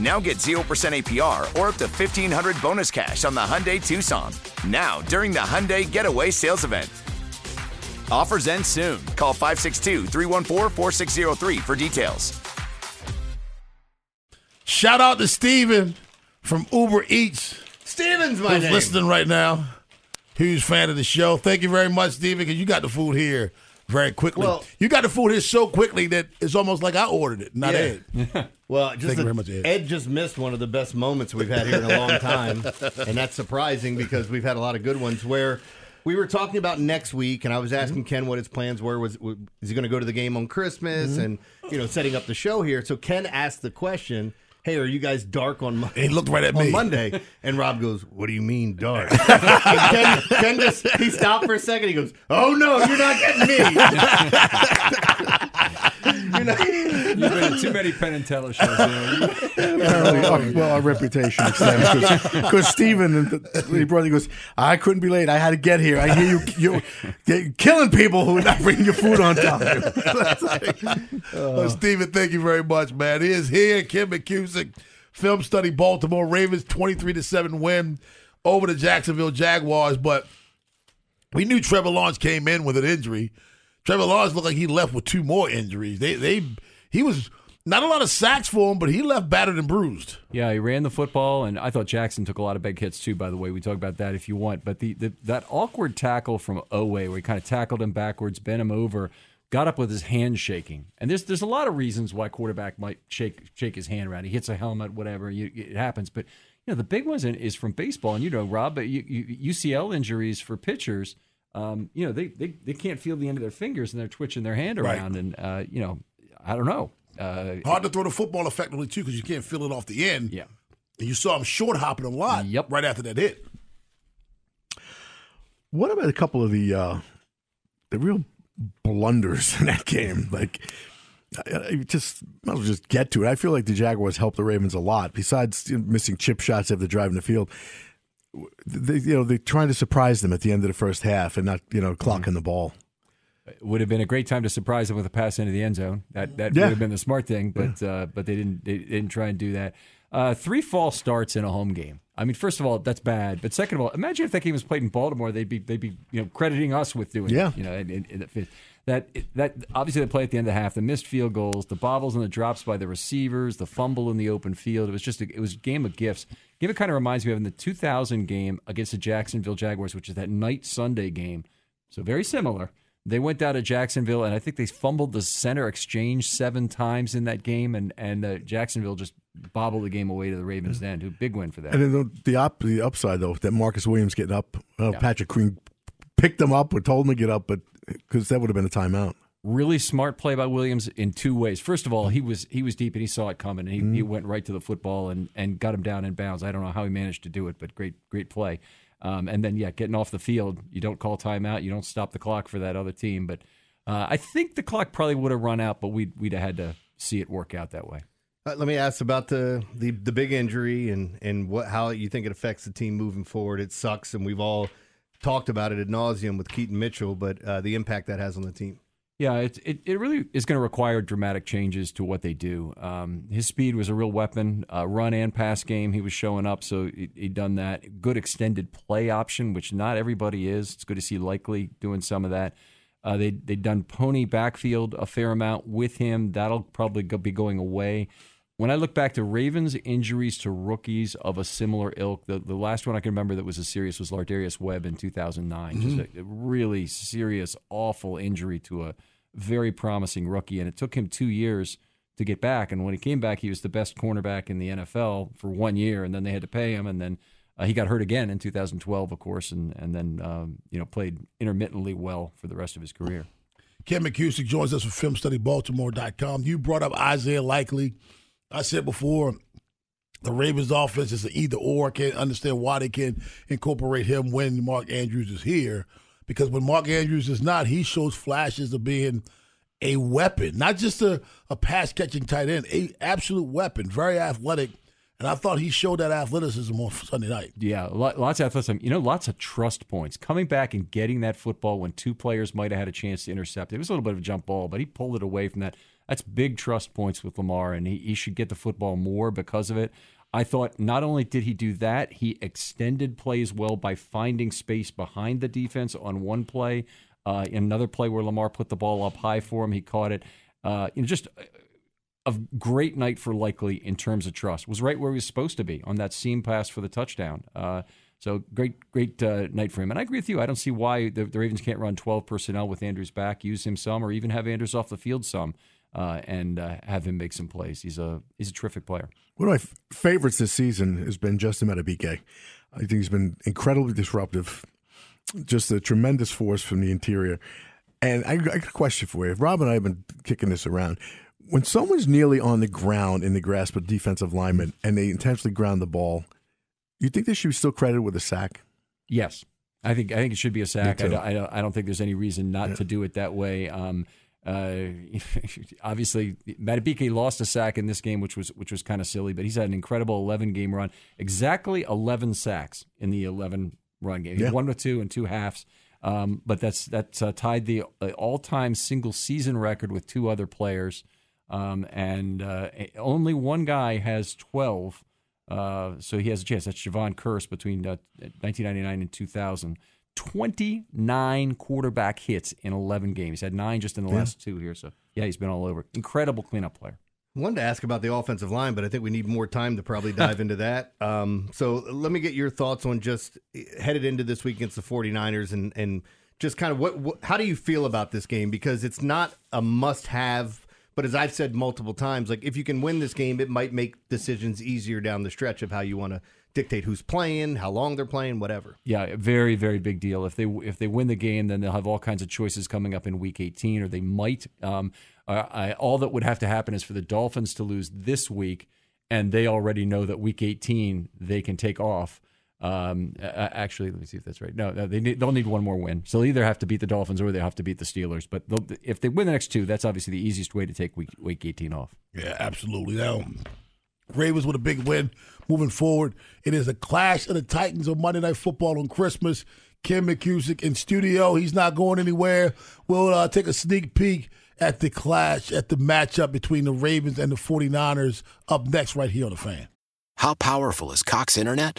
Now get 0% APR or up to $1,500 bonus cash on the Hyundai Tucson. Now, during the Hyundai Getaway Sales Event. Offers end soon. Call 562-314-4603 for details. Shout out to Steven from Uber Eats. Steven's my name. Who's listening right now. Huge fan of the show. Thank you very much, Steven, because you got the food here very quickly. Well, you got the food here so quickly that it's almost like I ordered it, not Ed. Well, just thank you very much, Ed. Ed just missed one of the best moments we've had here in a long time, and that's surprising because we've had a lot of good ones where we were talking about next week, and I was asking Ken what his plans were. Is he going to go to the game on Christmas and setting up the show here? So Ken asked the question, hey, are you guys dark on Monday? He looked right at me. Monday. And Rob goes, what do you mean dark? Ken just, he stopped for a second. He goes, oh, no, you're not getting me. You've been to too many Penn and Teller shows. Apparently, well, our reputation extends. Because Steven, the brother, he goes, I couldn't be late. I had to get here. I hear you're killing people who are not bringing your food on time. Well, Steven, thank you very much, man. He is here. Ken McKusick, Film Study Baltimore Ravens, 23-7 win over the Jacksonville Jaguars. But we knew Trevor Lawrence came in with an injury. Trevor Lawrence looked like he left with 2 more injuries. He was not a lot of sacks for him, but he left battered and bruised. Yeah, he ran the football, and I thought Jackson took a lot of big hits too, by the way. We talk about that if you want. But that awkward tackle from Owe, where he kind of tackled him backwards, bent him over, got up with his hand shaking. And there's a lot of reasons why quarterback might shake his hand around. He hits a helmet, whatever. It happens. But the big one is from baseball. And Rob, UCL injuries for pitchers, they can't feel the end of their fingers, and they're twitching their hand around. Right. And, I don't know. Hard to throw the football effectively, too, because you can't feel it off the end. Yeah. And you saw him short hopping a lot right after that hit. What about a couple of the real blunders in that game? Like, I'll just get to it. I feel like the Jaguars helped the Ravens a lot. Besides missing chip shots after driving the field, they're trying to surprise them at the end of the first half and not clocking the ball. It would have been a great time to surprise them with a pass into the end zone. That would have been the smart thing, but they didn't try and do that. 3 false starts in a home game. I mean, first of all, that's bad. But second of all, imagine if that game was played in Baltimore, they'd be crediting us with doing it. That obviously they play at the end of the half. The missed field goals, the bobbles and the drops by the receivers, the fumble in the open field. It was just a game of gifts. Game it kind of reminds me of in the 2000 game against the Jacksonville Jaguars, which is that night Sunday game. So very similar. They went down to Jacksonville, and I think they fumbled the center exchange 7 times in that game, and Jacksonville just bobbled the game away to the Ravens then. A big win for that. And then the upside, though, that Marcus Williams getting up, Patrick Queen picked him up or told him to get up, but because that would have been a timeout. Really smart play by Williams in 2 ways. First of all, he was deep, and he saw it coming, and he went right to the football and got him down in bounds. I don't know how he managed to do it, but great play. And then, getting off the field, you don't call timeout, you don't stop the clock for that other team. But I think the clock probably would have run out, but we'd have had to see it work out that way. Let me ask about the big injury and how you think it affects the team moving forward. It sucks, and we've all talked about it ad nauseum with Keaton Mitchell, but the impact that has on the team. Yeah, it really is going to require dramatic changes to what they do. His speed was a real weapon, run and pass game. He was showing up, so he'd done that. Good extended play option, which not everybody is. It's good to see Likely doing some of that. They'd done pony backfield a fair amount with him. That'll probably be going away. When I look back to Ravens injuries to rookies of a similar ilk, the last one I can remember that was as serious was Lardarius Webb in 2009. Mm-hmm. Just a really serious, awful injury to a very promising rookie, and it took him 2 years to get back. And when he came back, he was the best cornerback in the NFL for 1 year, and then they had to pay him, and then he got hurt again in 2012, of course, and then played intermittently well for the rest of his career. Ken McKusick joins us from FilmStudyBaltimore.com. You brought up Isaiah Likely. I said before, the Ravens' offense is an either-or. I can't understand why they can't incorporate him when Mark Andrews is here, because when Mark Andrews is not, he shows flashes of being a weapon, not just a pass-catching tight end, an absolute weapon, very athletic. And I thought he showed that athleticism on Sunday night. Yeah, lots of athleticism. Lots of trust points. Coming back and getting that football when two players might have had a chance to intercept. It was a little bit of a jump ball, but he pulled it away from that. That's big trust points with Lamar, and he should get the football more because of it. I thought not only did he do that, he extended plays well by finding space behind the defense on one play. In another play where Lamar put the ball up high for him, he caught it. Just a great night for Likely in terms of trust. Was right where he was supposed to be on that seam pass for the touchdown. So great night for him. And I agree with you. I don't see why the Ravens can't run 12 personnel with Andrews back, use him some, or even have Andrews off the field some. And have him make some plays. He's a terrific player. One of my favorites this season has been Justin Madubuike. I think he's been incredibly disruptive, just a tremendous force from the interior. And I got a question for you. Rob and I have been kicking this around. When someone's nearly on the ground in the grasp of defensive linemen and they intentionally ground the ball, you think they should be still credited with a sack? Yes. I think it should be a sack. I don't think there's any reason not to do it that way. Obviously, Madubuike lost a sack in this game, which was kind of silly, but he's had an incredible 11-game run. Exactly 11 sacks in the 11-run game. He had 1 with 2 and 2 halves, but that's tied the all-time single-season record with 2 other players, and only one guy has 12, so he has a chance. That's Javon Curse between 1999 and 2000. 29 quarterback hits in 11 games. He's had 9 just in the last 2 here. So, he's been all over. Incredible cleanup player. I wanted to ask about the offensive line, but I think we need more time to probably dive into that. So let me get your thoughts on just headed into this week against the 49ers and just kind of what how do you feel about this game? Because it's not a must-have, but as I've said multiple times, like if you can win this game, it might make decisions easier down the stretch of how you want to dictate who's playing, how long they're playing, whatever. Yeah, very, very big deal. If they win the game, then they'll have all kinds of choices coming up in Week 18, or they might. All that would have to happen is for the Dolphins to lose this week, and they already know that Week 18 they can take off. Actually, let me see if that's right. No, they'll need one more win. So they'll either have to beat the Dolphins or they'll have to beat the Steelers. But if they win the next 2, that's obviously the easiest way to take week 18 off. Yeah, absolutely. Now, Ravens with a big win moving forward. It is a clash of the Titans on Monday Night Football on Christmas. Ken McKusick in studio. He's not going anywhere. We'll take a sneak peek at the clash, at the matchup between the Ravens and the 49ers up next right here on The Fan. How powerful is Cox Internet?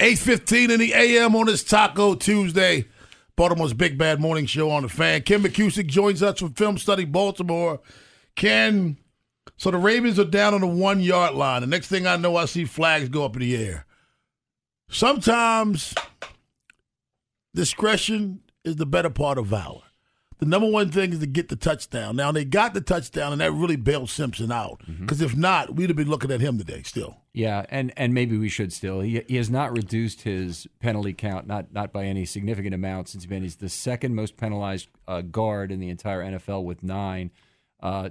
8:15 in the a.m. on this Taco Tuesday, Baltimore's Big Bad Morning Show on the Fan. Ken McKusick joins us from Film Study Baltimore. Ken, so the Ravens are down on the 1 yard line. The next thing I know, I see flags go up in the air. Sometimes discretion is the better part of valor. The number one thing is to get the touchdown. Now, they got the touchdown, and that really bailed Simpson out. Because if not, we'd have been looking at him today still. Yeah, and maybe we should still. He has not reduced his penalty count, not by any significant amount since then. He's the second most penalized guard in the entire NFL with 9.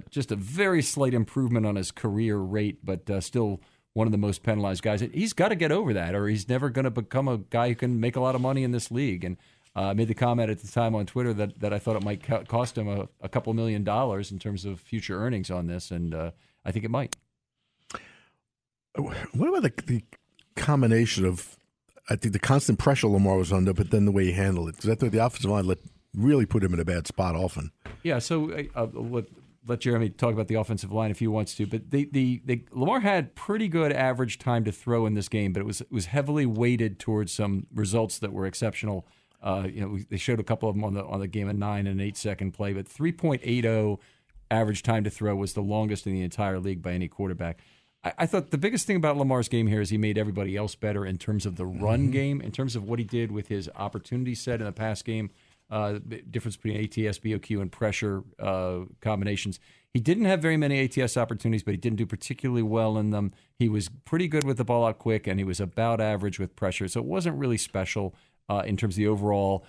Just a very slight improvement on his career rate, but still one of the most penalized guys. He's got to get over that, or he's never going to become a guy who can make a lot of money in this league. And I made the comment at the time on Twitter that I thought it might cost him a couple $1,000,000 in terms of future earnings on this, and I think it might. What about the combination of, I think, the constant pressure Lamar was under, but then the way he handled it? Because I thought the offensive line really put him in a bad spot often. Yeah, so let Jeremy talk about the offensive line if he wants to. But Lamar had pretty good average time to throw in this game, but it was heavily weighted towards some results that were exceptional. They showed a couple of them on the game, a 9 and an 8-second play, but 3.80 average time to throw was the longest in the entire league by any quarterback. I thought the biggest thing about Lamar's game here is he made everybody else better in terms of the run game, in terms of what he did with his opportunity set in the pass game, the difference between ATS, BOQ, and pressure combinations. He didn't have very many ATS opportunities, but he didn't do particularly well in them. He was pretty good with the ball out quick, and he was about average with pressure, so it wasn't really special. In terms of the overall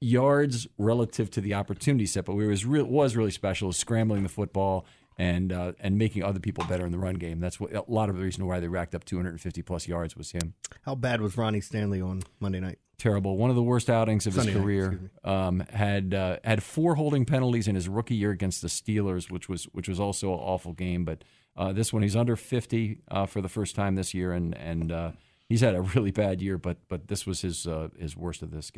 yards relative to the opportunity set, but where it was really special is scrambling the football and making other people better in the run game. That's a lot of the reason why they racked up 250-plus yards was him. How bad was Ronnie Stanley on Monday night? Terrible. One of the worst outings of his career. Had 4 holding penalties in his rookie year against the Steelers, which was also an awful game. But this one, he's under 50 for the first time this year, and he's had a really bad year, but this was his worst of this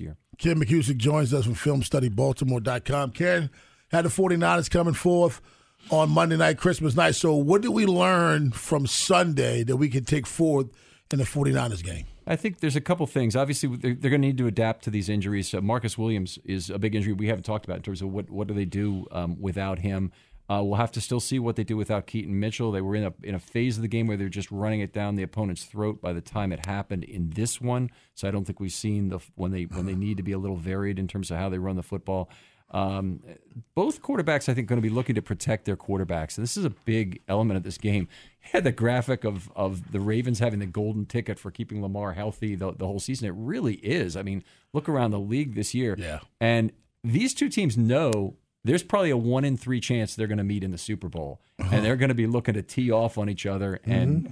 year. Ken McKusick joins us from FilmStudyBaltimore.com. Ken, had the 49ers coming forth on Monday night, Christmas night. So what did we learn from Sunday that we can take forward in the 49ers game? I think there's a couple things. Obviously, they're going to need to adapt to these injuries. So Marcus Williams is a big injury we haven't talked about in terms of what do they do without him. We'll have to still see what they do without Keaton Mitchell. They were in a phase of the game where they're just running it down the opponent's throat by the time it happened in this one. So I don't think we've seen when they need to be a little varied in terms of how they run the football. Both quarterbacks, I think, are going to be looking to protect their quarterbacks. And this is a big element of this game. You had the graphic of the Ravens having the golden ticket for keeping Lamar healthy the whole season. It really is. I mean, look around the league this year. Yeah. And these two teams know there's probably a 1 in 3 chance they're going to meet in the Super Bowl, and they're going to be looking to tee off on each other and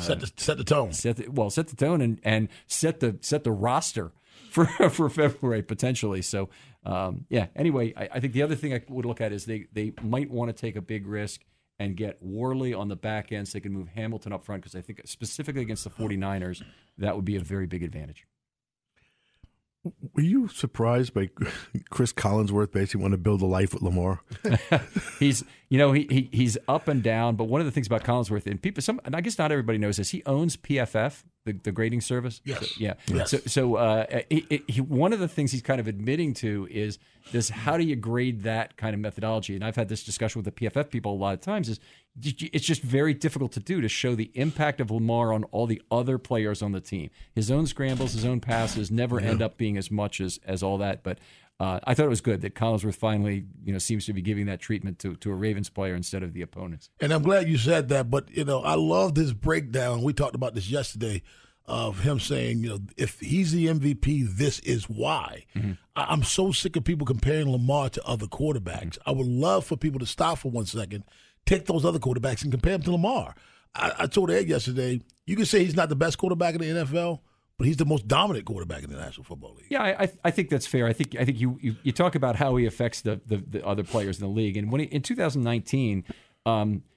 set the tone. Set the tone and set the roster for February potentially. So anyway, I think the other thing I would look at is they might want to take a big risk and get Worley on the back end so they can move Hamilton up front, because I think specifically against the 49ers that would be a very big advantage. Were you surprised by Chris Collinsworth basically wanting to build a life with Lamar? He's up and down, but one of the things about Collinsworth, and I guess not everybody knows this, he owns PFF, The grading service? Yes. So, he, one of the things he's kind of admitting to is this, how do you grade that kind of methodology? And I've had this discussion with the PFF people a lot of times, is it's just very difficult to do, to show the impact of Lamar on all the other players on the team. His own scrambles, his own passes never end up being as much as all that. But I thought it was good that Collinsworth finally, you know, seems to be giving that treatment to a Ravens player instead of the opponents. And I'm glad you said that, but, you know, I love this breakdown. We talked about this yesterday of him saying, you know, if he's the MVP, this is why. Mm-hmm. I'm so sick of people comparing Lamar to other quarterbacks. Mm-hmm. I would love for people to stop for 1 second, take those other quarterbacks and compare them to Lamar. I told Ed yesterday, you can say he's not the best quarterback in the NFL, but he's the most dominant quarterback in the National Football League. Yeah, I think that's fair. I think you talk about how he affects the other players in the league. And when he, in 2019,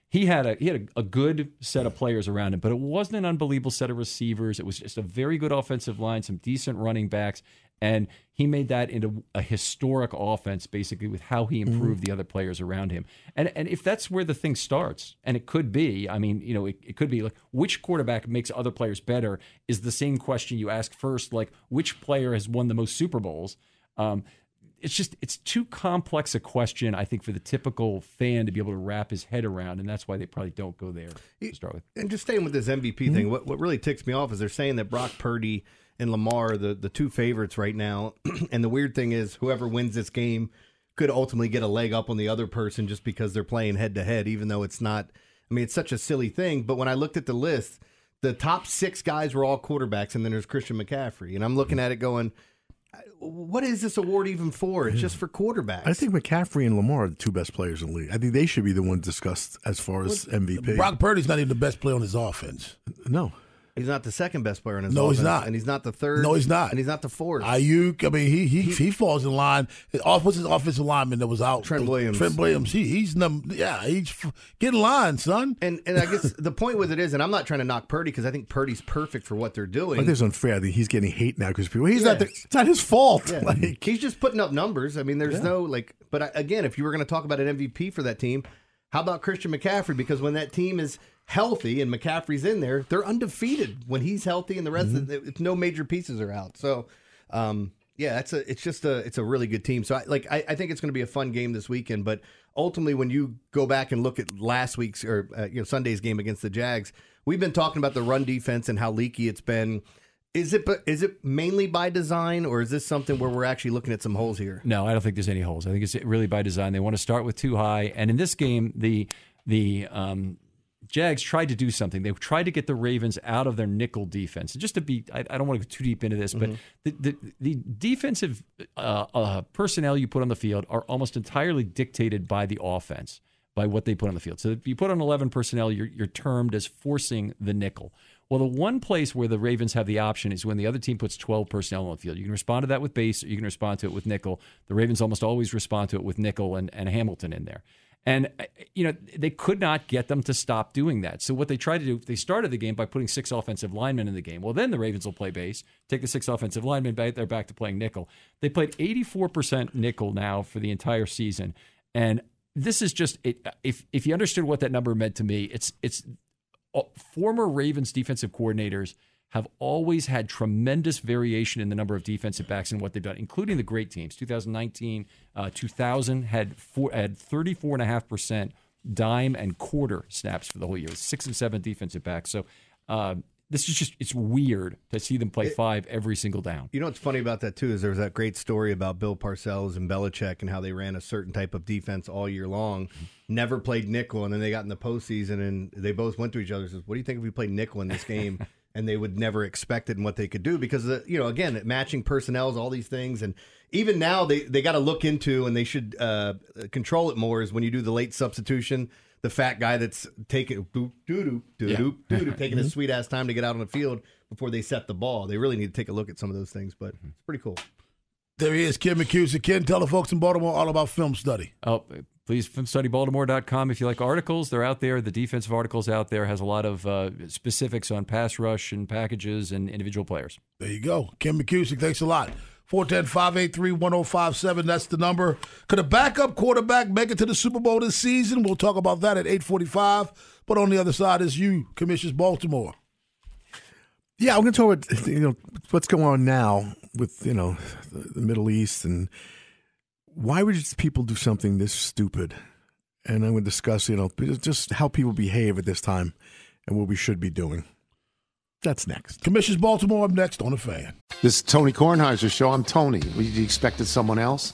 he had a good set of players around him, but it wasn't an unbelievable set of receivers. It was just a very good offensive line, some decent running backs, and he made that into a historic offense, basically, with how he improved the other players around him. And if that's where the thing starts, and it could be, I mean, you know, it could be like, which quarterback makes other players better is the same question you ask first, like, which player has won the most Super Bowls? It's too complex a question, I think, for the typical fan to be able to wrap his head around, and that's why they probably don't go there to start with. And just staying with this MVP thing, what really ticks me off is they're saying that Brock Purdy and Lamar are the two favorites right now, and the weird thing is whoever wins this game could ultimately get a leg up on the other person just because they're playing head-to-head, even though it's not – I mean, it's such a silly thing, but when I looked at the list, the top six guys were all quarterbacks, and then there's Christian McCaffrey, and I'm looking at it going – what is this award even for? It's just for quarterbacks. I think McCaffrey and Lamar are the two best players in the league. I think they should be the ones discussed as far as MVP. Brock Purdy's not even the best player on his offense. No. He's not the second best player on his offense. No, he's not. And he's not the third. No, he's not. And he's not the fourth. Ayuk, I mean, he falls in line. What's his offensive lineman that was out? Trent Williams. Get in line, son. And I guess the point with it is, and I'm not trying to knock Purdy because I think Purdy's perfect for what they're doing. I think it's unfair that he's getting hate now because people, it's not his fault. Yeah. Like, he's just putting up numbers. I mean, there's no, like, but again, if you were going to talk about an MVP for that team, how about Christian McCaffrey? Because when that team is healthy and McCaffrey's in there, they're undefeated when he's healthy and the rest of the, no major pieces are out. So, it's a really good team. So I think it's going to be a fun game this weekend, but ultimately when you go back and look at last week's or Sunday's game against the Jags, we've been talking about the run defense and how leaky it's been. Is it mainly by design, or is this something where we're actually looking at some holes here? No, I don't think there's any holes. I think it's really by design. They want to start with too high. And in this game, the Jags tried to do something. They tried to get the Ravens out of their nickel defense. And just to be, I don't want to go too deep into this, but the defensive personnel you put on the field are almost entirely dictated by the offense, by what they put on the field. So if you put on 11 personnel, you're termed as forcing the nickel. Well, the one place where the Ravens have the option is when the other team puts 12 personnel on the field. You can respond to that with base, or you can respond to it with nickel. The Ravens almost always respond to it with nickel and Hamilton in there. And, you know, they could not get them to stop doing that. So what they tried to do, they started the game by putting six offensive linemen in the game. Well, then the Ravens will play base, take the six offensive linemen, they're back to playing nickel. They played 84% nickel now for the entire season. And this is just, if you understood what that number meant to me, it's former Ravens defensive coordinators have always had tremendous variation in the number of defensive backs and what they've done, including the great teams. 2019, 2000 had 34.5% dime and quarter snaps for the whole year. 6 and 7 defensive backs. So this is just, it's weird to see them play five every single down. You know what's funny about that, too, is there was that great story about Bill Parcells and Belichick and how they ran a certain type of defense all year long, never played nickel, and then they got in the postseason, and they both went to each other and said, what do you think if we played nickel in this game? And they would never expect it and what they could do because, you know, again, matching personnel, all these things. And even now they got to look into, and they should control it more, is when you do the late substitution, the fat guy that's taking taking his sweet-ass time to get out on the field before they set the ball. They really need to take a look at some of those things, but it's pretty cool. There he is, Ken McKusick. Ken, tell the folks in Baltimore all about Film Study. Oh, please, FilmStudyBaltimore.com. If you like articles, they're out there. The defensive articles out there has a lot of specifics on pass rush and packages and individual players. There you go. Ken McKusick, thanks a lot. 410-583-1057, that's the number. Could a backup quarterback make it to the Super Bowl this season? We'll talk about that at 8:45. But on the other side is you, Commissioners Baltimore. Yeah, I'm going to talk about what's going on now with the Middle East, and why would people do something this stupid? And I'm going to discuss just how people behave at this time and what we should be doing. That's next. Commissioners Baltimore, I'm next on The Fan. This is Tony Kornheiser's show. I'm Tony. You expected someone else?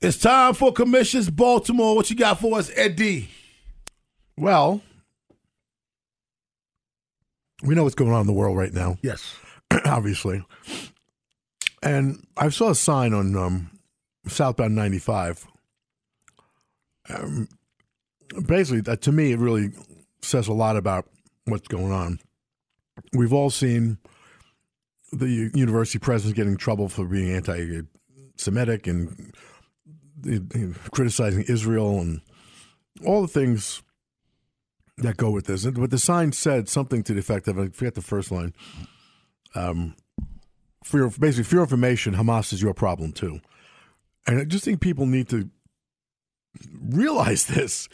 It's time for Commissioners Baltimore. What you got for us, Eddie? Well, we know what's going on in the world right now. Yes. Obviously. And I saw a sign on Southbound 95. Basically, that, to me, it really says a lot about what's going on. We've all seen the university president getting in trouble for being anti-Semitic and criticizing Israel and all the things that go with this. But the sign said something to the effect of, I forget the first line, for your information, Hamas is your problem too. And I just think people need to realize this,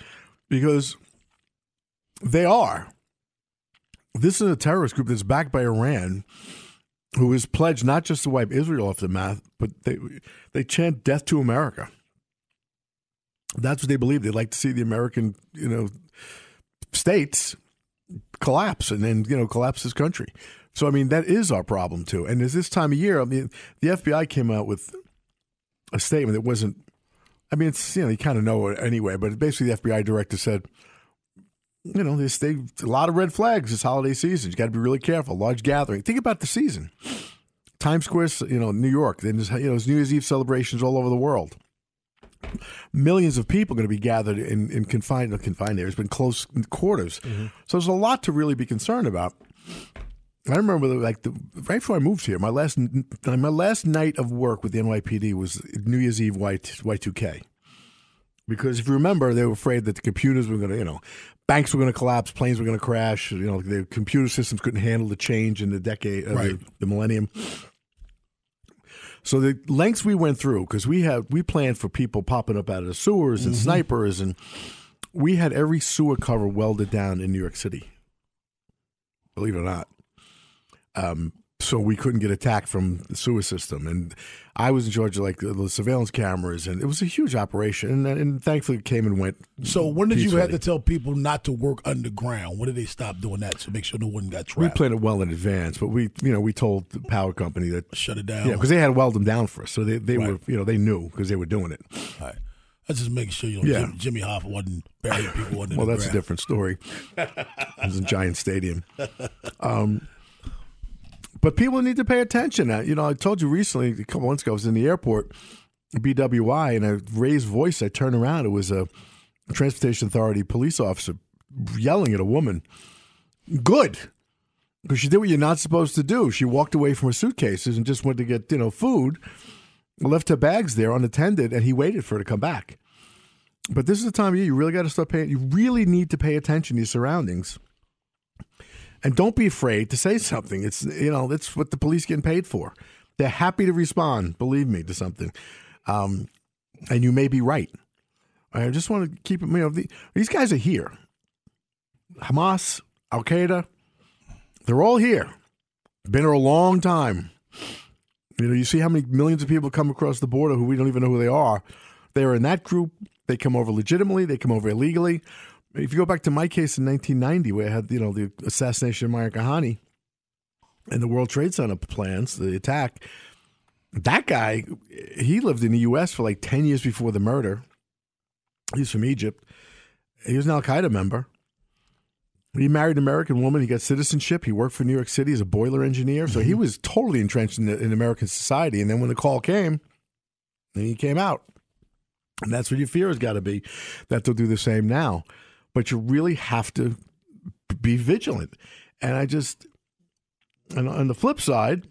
because they are. This is a terrorist group that's backed by Iran, who is pledged not just to wipe Israel off the map, but they chant death to America. That's what they believe. They like to see the American, states collapse and then, collapse this country. So, that is our problem, too. And as this time of year, the FBI came out with a statement that wasn't, it's, you kind of know it anyway, but basically the FBI director said, a lot of red flags this holiday season. You got to be really careful. Large gathering. Think about the season. Times Square, New York. Then there's New Year's Eve celebrations all over the world. Millions of people are going to be gathered in confined areas, but in close quarters. Mm-hmm. So there's a lot to really be concerned about. I remember, right before I moved here, my last night of work with the NYPD was New Year's Eve Y2K. Because if you remember, they were afraid that the computers were going to, banks were going to collapse, planes were going to crash, the computer systems couldn't handle the change in the decade, right. the millennium. So the lengths we went through, because we planned for people popping up out of the sewers and snipers, and we had every sewer cover welded down in New York City, believe it or not. So we couldn't get attacked from the sewer system. And I was in charge of the surveillance cameras, and it was a huge operation. And thankfully it came and went. So when did you have to tell people not to work underground? When did they stop doing that to make sure no one got trapped? We planned it well in advance, but we told the power company that shut it down. Yeah, because they had to weld them down for us. So they right. were, they knew because they were doing it. All right. That's just making sure Jimmy Hoffa wasn't burying people under the ground. Well, that's a different story. It was a giant stadium. But people need to pay attention. I told you recently, a couple months ago, I was in the airport, BWI, and I raised voice. I turned around. It was a Transportation Authority police officer yelling at a woman. Good. Because she did what you're not supposed to do. She walked away from her suitcases and just went to get, food, left her bags there unattended, and he waited for her to come back. But this is the time of year you really got to start paying. You really need to pay attention to your surroundings. And don't be afraid to say something. It's that's what the police getting paid for. They're happy to respond, believe me, to something. And you may be right. I just want to keep it. These guys are here. Hamas, Al Qaeda, they're all here. Been here a long time. You see how many millions of people come across the border who we don't even know who they are. They're in that group. They come over legitimately. They come over illegally. If you go back to my case in 1990, where I had, the assassination of Maher Kahani and the World Trade Center plans, the attack, that guy, he lived in the U.S. for 10 years before the murder. He was from Egypt. He was an Al-Qaeda member. He married an American woman. He got citizenship. He worked for New York City as a boiler engineer. So he was totally entrenched in American society. And then when the call came, then he came out. And that's what your fear has got to be, that they'll do the same now. But you really have to be vigilant. And And on the flip side,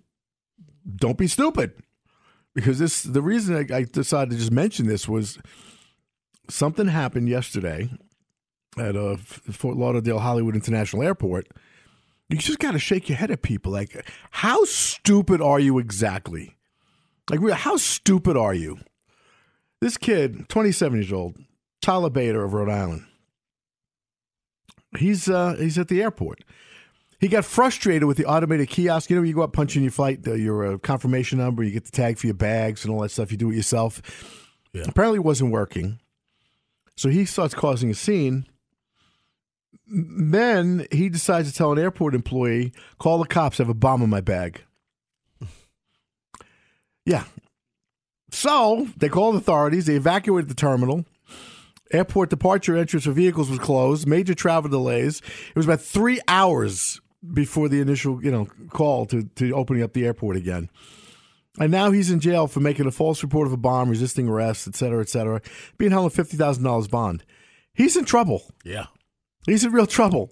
don't be stupid. Because this, the reason I decided to just mention this was something happened yesterday at Fort Lauderdale Hollywood International Airport. You just got to shake your head at people. Like, how stupid are you exactly? Like, how stupid are you? This kid, 27 years old, Tyler Bader of Rhode Island, he's at the airport. He got frustrated with the automated kiosk. You know, you go up, punch in your flight, your confirmation number, you get the tag for your bags and all that stuff. You do it yourself. Yeah. Apparently it wasn't working. So he starts causing a scene. Then he decides to tell an airport employee, call the cops, I have a bomb in my bag. Yeah. So they called authorities. They evacuated the terminal. Airport departure entrance for vehicles was closed. Major travel delays. It was about 3 hours before the initial, call to opening up the airport again. And now he's in jail for making a false report of a bomb, resisting arrest, et cetera, being held on $50,000 bond. He's in trouble. Yeah. He's in real trouble.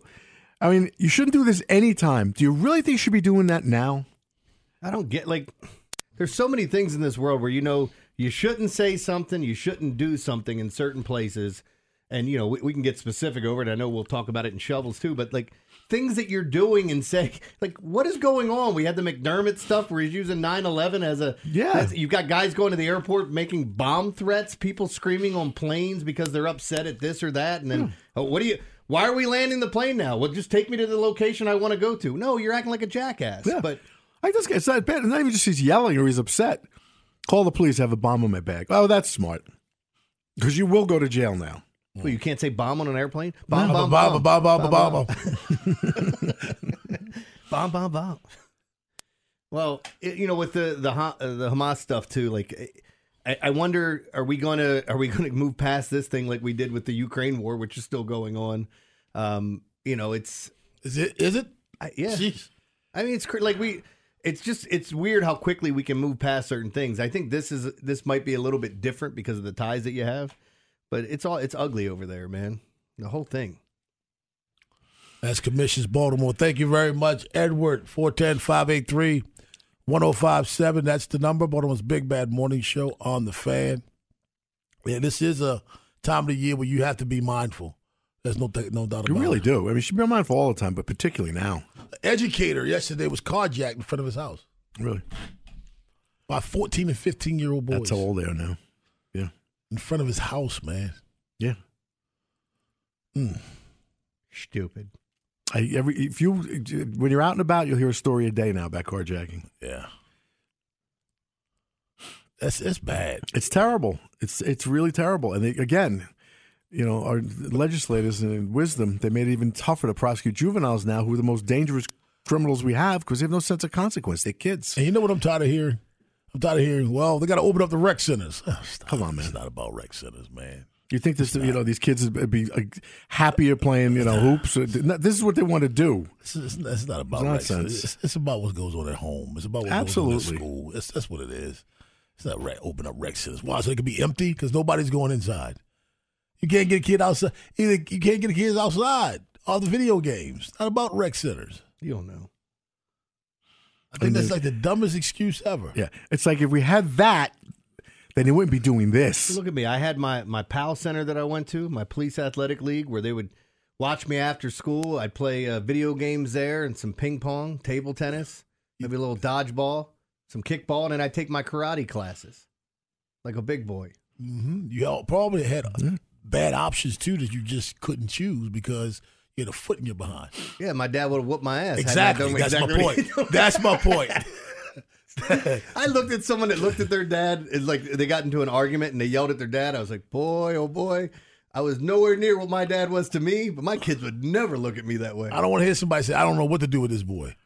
I mean, you shouldn't do this anytime. Do you really think you should be doing that now? I don't get, there's so many things in this world where, you shouldn't say something, you shouldn't do something in certain places. And, we can get specific over it. I know we'll talk about it in shovels, too. But, things that you're doing and saying, what is going on? We had the McDermott stuff where he's using 9/11 as a... Yeah. You've got guys going to the airport making bomb threats, people screaming on planes because they're upset at this or that. And then, why are we landing the plane now? Well, just take me to the location I want to go to. No, you're acting like a jackass. Yeah. But... this guy's not bad. It's not even just he's yelling or he's upset. Call the police, I have a bomb in my bag. Oh, that's smart. Because you will go to jail now. Well, you can't say bomb on an airplane? Bomb, no. Bomb, bomb, bomb, bomb, bomb, bomb. Bomb, bomb, bomb. Well, with the Hamas stuff too, I wonder, are we going to move past this thing like we did with the Ukraine war, which is still going on? Is it? Yeah. Jeez. I mean, it's it's weird how quickly we can move past certain things. I think this might be a little bit different because of the ties that you have, but it's ugly over there, man. The whole thing. That's Commissions Baltimore. Thank you very much, Edward. 410-583-1057. That's the number. Baltimore's Big Bad Morning Show on the Fan. Yeah, this is a time of the year where you have to be mindful. There's no doubt about it. You really do. I mean, you should be mindful all the time, but particularly now. An educator yesterday was carjacked in front of his house. Really? By 14 and 15-year-old boys. That's how old they are now. Yeah. In front of his house, man. Yeah. Mm. Stupid. When you're out and about, you'll hear a story a day now about carjacking. Yeah. That's bad. It's terrible. It's really terrible. And again... our legislators in wisdom, they made it even tougher to prosecute juveniles now who are the most dangerous criminals we have because they have no sense of consequence. They're kids. And you know what I'm tired of hearing? I'm tired of hearing, well, they got to open up the rec centers. Oh, come on, man. It's not about rec centers, man. You think this, these kids would be happier playing, hoops? This is what they want to do. It's not about rec centers. It's about what goes on at home. It's about what goes on at school. That's what it is. It's not open up rec centers. Why? So it could be empty because nobody's going inside. You can't get a kid outside. Either you can't get the kids outside. All the video games. Not about rec centers. You don't know. I think that's the dumbest excuse ever. Yeah. It's like if we had that, then they wouldn't be doing this. Look at me. I had my PAL center that I went to, my police athletic league, where they would watch me after school. I'd play video games there and some ping pong, table tennis, maybe a little dodgeball, some kickball, and then I'd take my karate classes like a big boy. Mm-hmm. You all probably had bad options, too, that you just couldn't choose because you had a foot in your behind. Yeah, my dad would have whooped my ass. Exactly. That's my point. I looked at someone that looked at their dad. It's like they got into an argument and they yelled at their dad. I was like, boy, oh, boy. I was nowhere near what my dad was to me, but my kids would never look at me that way. I don't want to hear somebody say, I don't know what to do with this boy.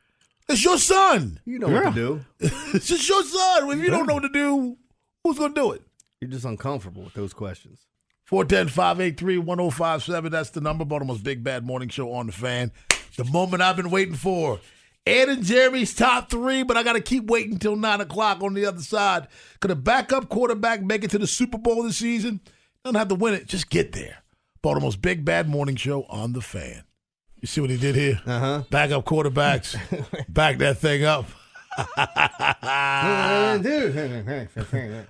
It's your son. You know what to do. It's just your son. If you don't know what to do, who's going to do it? You're just uncomfortable with those questions. 410-583-1057. That's the number. Baltimore's Big Bad Morning Show on the Fan. The moment I've been waiting for. Ed and Jeremy's top three, but I got to keep waiting until 9 o'clock on the other side. Could a backup quarterback make it to the Super Bowl this season? Doesn't have to win it. Just get there. Baltimore's Big Bad Morning Show on the Fan. You see what he did here? Uh-huh. Backup quarterbacks. Back that thing up.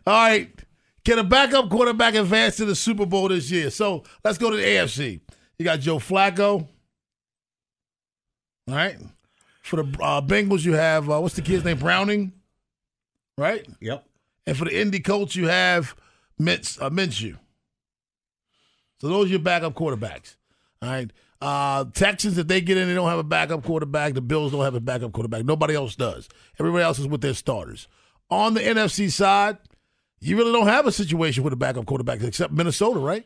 All right. Can a backup quarterback advance to the Super Bowl this year? So let's go to the AFC. You got Joe Flacco. All right. For the Bengals, you have, what's the kid's name, Browning? Right? Yep. And for the Indy Colts, you have Minshew. So those are your backup quarterbacks. All right. Texans, if they get in, they don't have a backup quarterback. The Bills don't have a backup quarterback. Nobody else does. Everybody else is with their starters. On the NFC side, you really don't have a situation with a backup quarterback except Minnesota, right?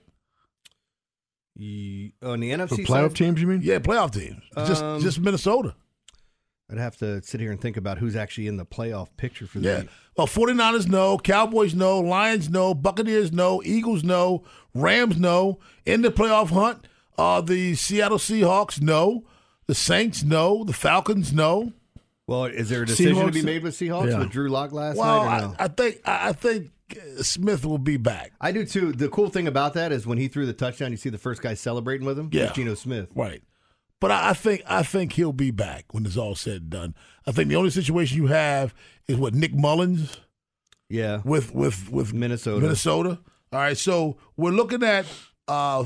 On the NFC side? For playoff teams, you mean? Yeah, playoff teams. Just Minnesota. I'd have to sit here and think about who's actually in the playoff picture for that. Yeah. Well, 49ers, no. Cowboys, no. Lions, no. Buccaneers, no. Eagles, no. Rams, no. In the playoff hunt, the Seattle Seahawks, no. The Saints, no. The Falcons, no. Well, is there a decision to be made with Seahawks with Drew Lock last night? Or no? I think Smith will be back. I do, too. The cool thing about that is when he threw the touchdown, you see the first guy celebrating with him? Yeah. Geno Smith. Right. But I think he'll be back when it's all said and done. I think the only situation you have is what, Nick Mullins? Yeah. With Minnesota. All right, so we're looking at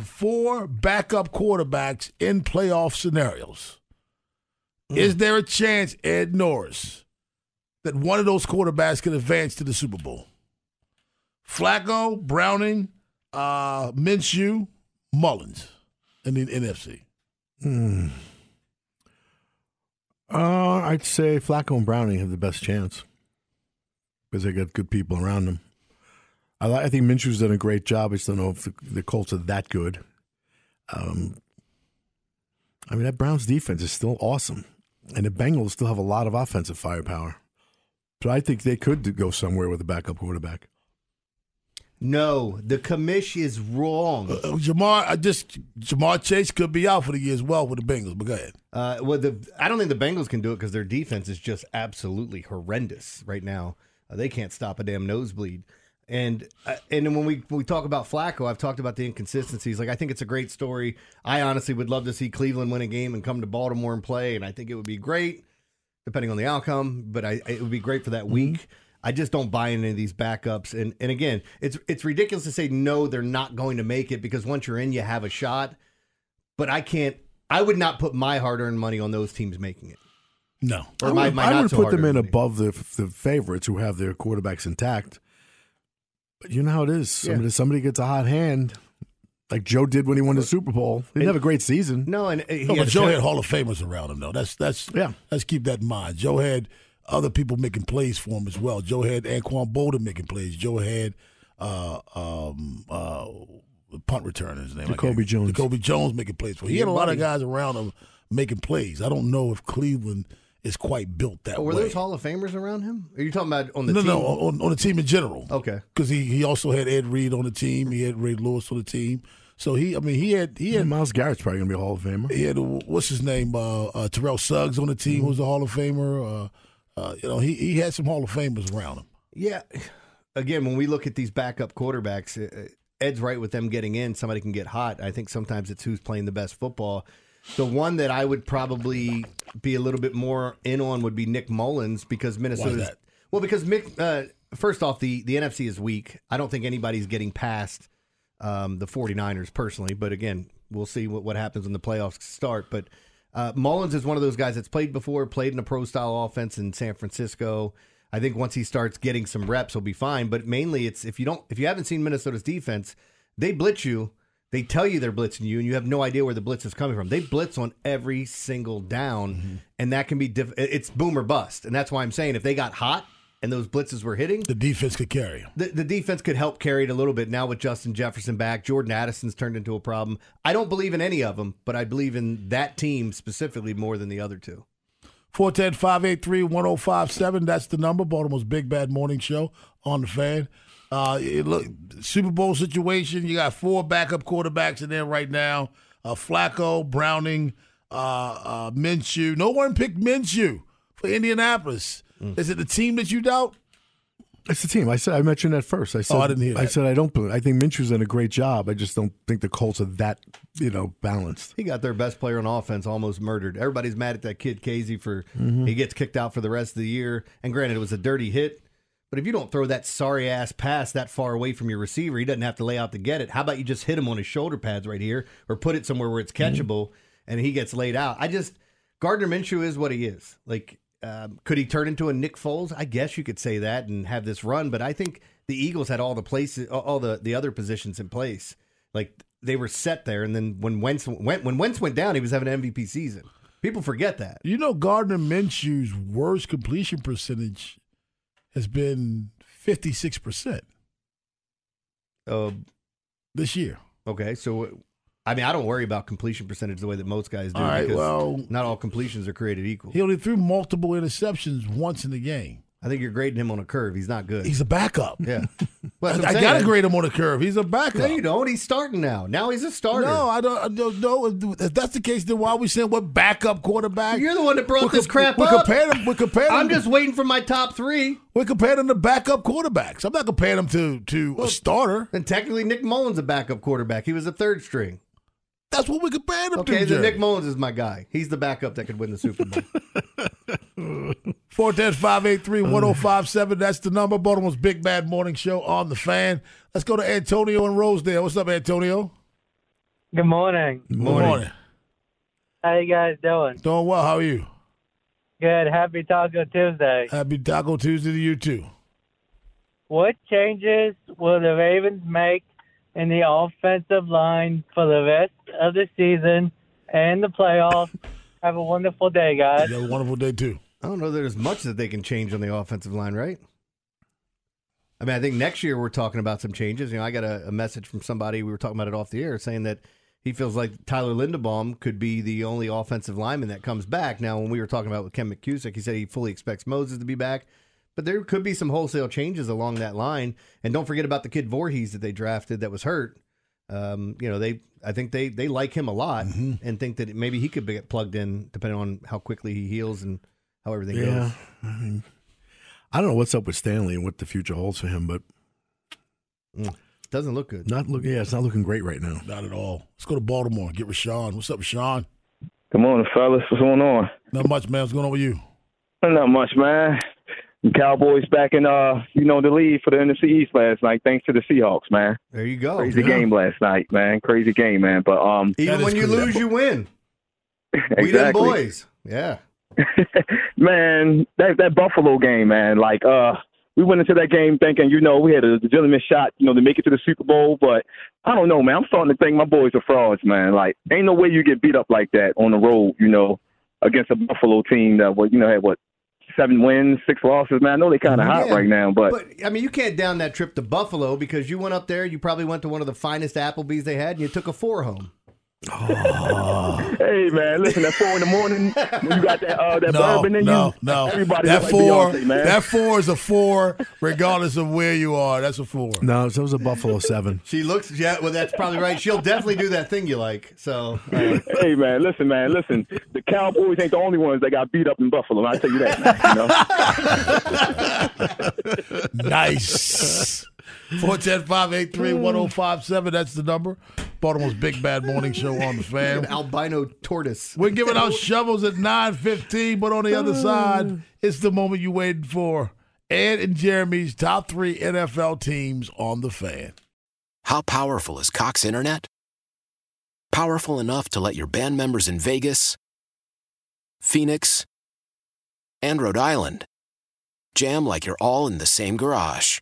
four backup quarterbacks in playoff scenarios. Mm. Is there a chance, Ed Norris, that one of those quarterbacks can advance to the Super Bowl? Flacco, Browning, Minshew, Mullins in the NFC. I'd say Flacco and Browning have the best chance because they got good people around them. I think Minshew's done a great job. I just don't know if the Colts are that good. That Browns defense is still awesome, and the Bengals still have a lot of offensive firepower. So I think they could go somewhere with a backup quarterback. No, the commish is wrong. Jamar Chase could be out for the year as well with the Bengals, but go ahead. I don't think the Bengals can do it because their defense is just absolutely horrendous right now. They can't stop a damn nosebleed. And then when we talk about Flacco, I've talked about the inconsistencies. Like, I think it's a great story. I honestly would love to see Cleveland win a game and come to Baltimore and play, and I think it would be great, depending on the outcome, but it would be great for that week. Mm-hmm. I just don't buy into these backups. And again, it's ridiculous to say, no, they're not going to make it because once you're in, you have a shot. But I would not put my hard-earned money on those teams making it. No. I would put them in above the favorites who have their quarterbacks intact. But you know how it is. Yeah. Somebody gets a hot hand, like Joe did when he won the Super Bowl. He didn't have a great season. But Joe had Hall of Famers around him, though. Let's keep that in mind. Joe had other people making plays for him as well. Joe had Anquan Bolden making plays. Joe had punt returners. Jacoby Jones making plays for him. He had a lot of guys around him making plays. I don't know if Cleveland is quite built that way. Were those Hall of Famers around him? Are you talking about on the team? No, on the team in general. Okay. Because he also had Ed Reed on the team. He had Ray Lewis on the team. So he had Myles Garrett's probably going to be a Hall of Famer. He had, what's his name, Terrell Suggs on the team, mm-hmm. who was a Hall of Famer. He had some Hall of Famers around him. Yeah. Again, when we look at these backup quarterbacks, Ed's right with them getting in. Somebody can get hot. I think sometimes it's who's playing the best football. The one that I would probably be a little bit more in on would be Nick Mullins because Minnesota's... Well, because first off, the NFC is weak. I don't think anybody's getting past the 49ers personally. But again, we'll see what happens when the playoffs start. But... Mullins is one of those guys that's played before, played in a pro-style offense in San Francisco. I think once he starts getting some reps, he'll be fine. But mainly, it's if you haven't seen Minnesota's defense, they blitz you. They tell you they're blitzing you, and you have no idea where the blitz is coming from. They blitz on every single down, mm-hmm. and that can be it's boom or bust. And that's why I'm saying if they got hot and those blitzes were hitting, the defense could carry them. The defense could help carry it a little bit now with Justin Jefferson back. Jordan Addison's turned into a problem. I don't believe in any of them, but I believe in that team specifically more than the other two. 410-583-1057. That's the number. Baltimore's Big Bad Morning Show on the Fan. Look, Super Bowl situation. You got four backup quarterbacks in there right now. Flacco, Browning, Minshew. No one picked Minshew for Indianapolis. Is it the team that you doubt? It's the team. I mentioned that first. I didn't hear that. I said I don't believe. I think Minshew's done a great job. I just don't think the Colts are that, balanced. He got their best player on offense almost murdered. Everybody's mad at that kid Casey for he gets kicked out for the rest of the year. And granted, it was a dirty hit. But if you don't throw that sorry ass pass that far away from your receiver, he doesn't have to lay out to get it. How about you just hit him on his shoulder pads right here, or put it somewhere where it's catchable, and he gets laid out? Gardner Minshew is what he is. Could he turn into a Nick Foles? I guess you could say that and have this run, but I think the Eagles had all the other positions in place. They were set there, and then when Wentz went down, he was having an MVP season. People forget that. Gardner Minshew's worst completion percentage has been 56% this year. Okay, so I don't worry about completion percentage the way that most guys do. All right, not all completions are created equal. He only threw multiple interceptions once in the game. I think you're grading him on a curve. He's not good. He's a backup. Yeah. Well, I got to grade him on a curve. He's a backup. No, you don't. He's starting now. Now he's a starter. No, I don't know. If that's the case, then why are we saying what backup quarterback? You're the one that brought this crap up. We're comparing I'm just waiting for my top three. We're comparing him to backup quarterbacks. I'm not comparing him to a starter. And technically, Nick Mullins a backup quarterback. He was a third string. That's what we compare him to. Okay, then Nick Mullins is my guy. He's the backup that could win the Super Bowl. 410-583-1057. That's the number. Baltimore's Big Bad Morning Show on the Fan. Let's go to Antonio in Rosedale. What's up, Antonio? Good morning. Good morning. How you guys doing? Doing well. How are you? Good. Happy Taco Tuesday. Happy Taco Tuesday to you, too. What changes will the Ravens make in the offensive line for the rest of the season and the playoffs? Have a wonderful day, guys. Have a wonderful day, too. I don't know there's much that they can change on the offensive line, right? I think next year we're talking about some changes. I got a message from somebody, we were talking about it off the air, saying that he feels like Tyler Linderbaum could be the only offensive lineman that comes back. Now, when we were talking about with Ken McKusick, he said he fully expects Moses to be back. But there could be some wholesale changes along that line. And don't forget about the kid Voorhees that they drafted that was hurt. I think they like him a lot and think that maybe he could get plugged in depending on how quickly he heals and how everything goes. I don't know what's up with Stanley and what the future holds for him, but doesn't look good. It's not looking great right now. Not at all. Let's go to Baltimore and get Rashawn. What's up, Rashawn? Good morning, fellas. What's going on? Not much, man. What's going on with you? Not much, man. Cowboys back in the lead for the NFC East last night, thanks to the Seahawks, man. There you go. Crazy game last night, man. Crazy game, man. But even when you lose, you win. Exactly. We them boys. Yeah. Man, that Buffalo game, man. We went into that game thinking, we had a legitimate shot, to make it to the Super Bowl. But I don't know, man. I'm starting to think my boys are frauds, man. Ain't no way you get beat up like that on the road, against a Buffalo team that was, had what? 7 wins, 6 losses, man. I know they're kind of hot right now. But, you can't down that trip to Buffalo because you went up there, you probably went to one of the finest Applebee's they had, and you took a 4 home. Oh. Hey, man, listen, at 4 in the morning, when you got that bourbon in you. No, everybody that 4, Beyonce, man. That 4 is a 4, regardless of where you are. That's a 4. No, so it was a Buffalo 7. She looks, that's probably right. She'll definitely do that thing you like. So, hey, man, listen. The Cowboys ain't the only ones that got beat up in Buffalo. I tell you that, man. Nice. 410-583-1057. That's the number. Baltimore's Big Bad Morning Show on the Fan. Albino tortoise. We're giving out shovels at 9:15, but on the other side, it's the moment you waited for. Ed and Jeremy's top 3 NFL teams on the Fan. How powerful is Cox Internet? Powerful enough to let your band members in Vegas, Phoenix, and Rhode Island jam like you're all in the same garage.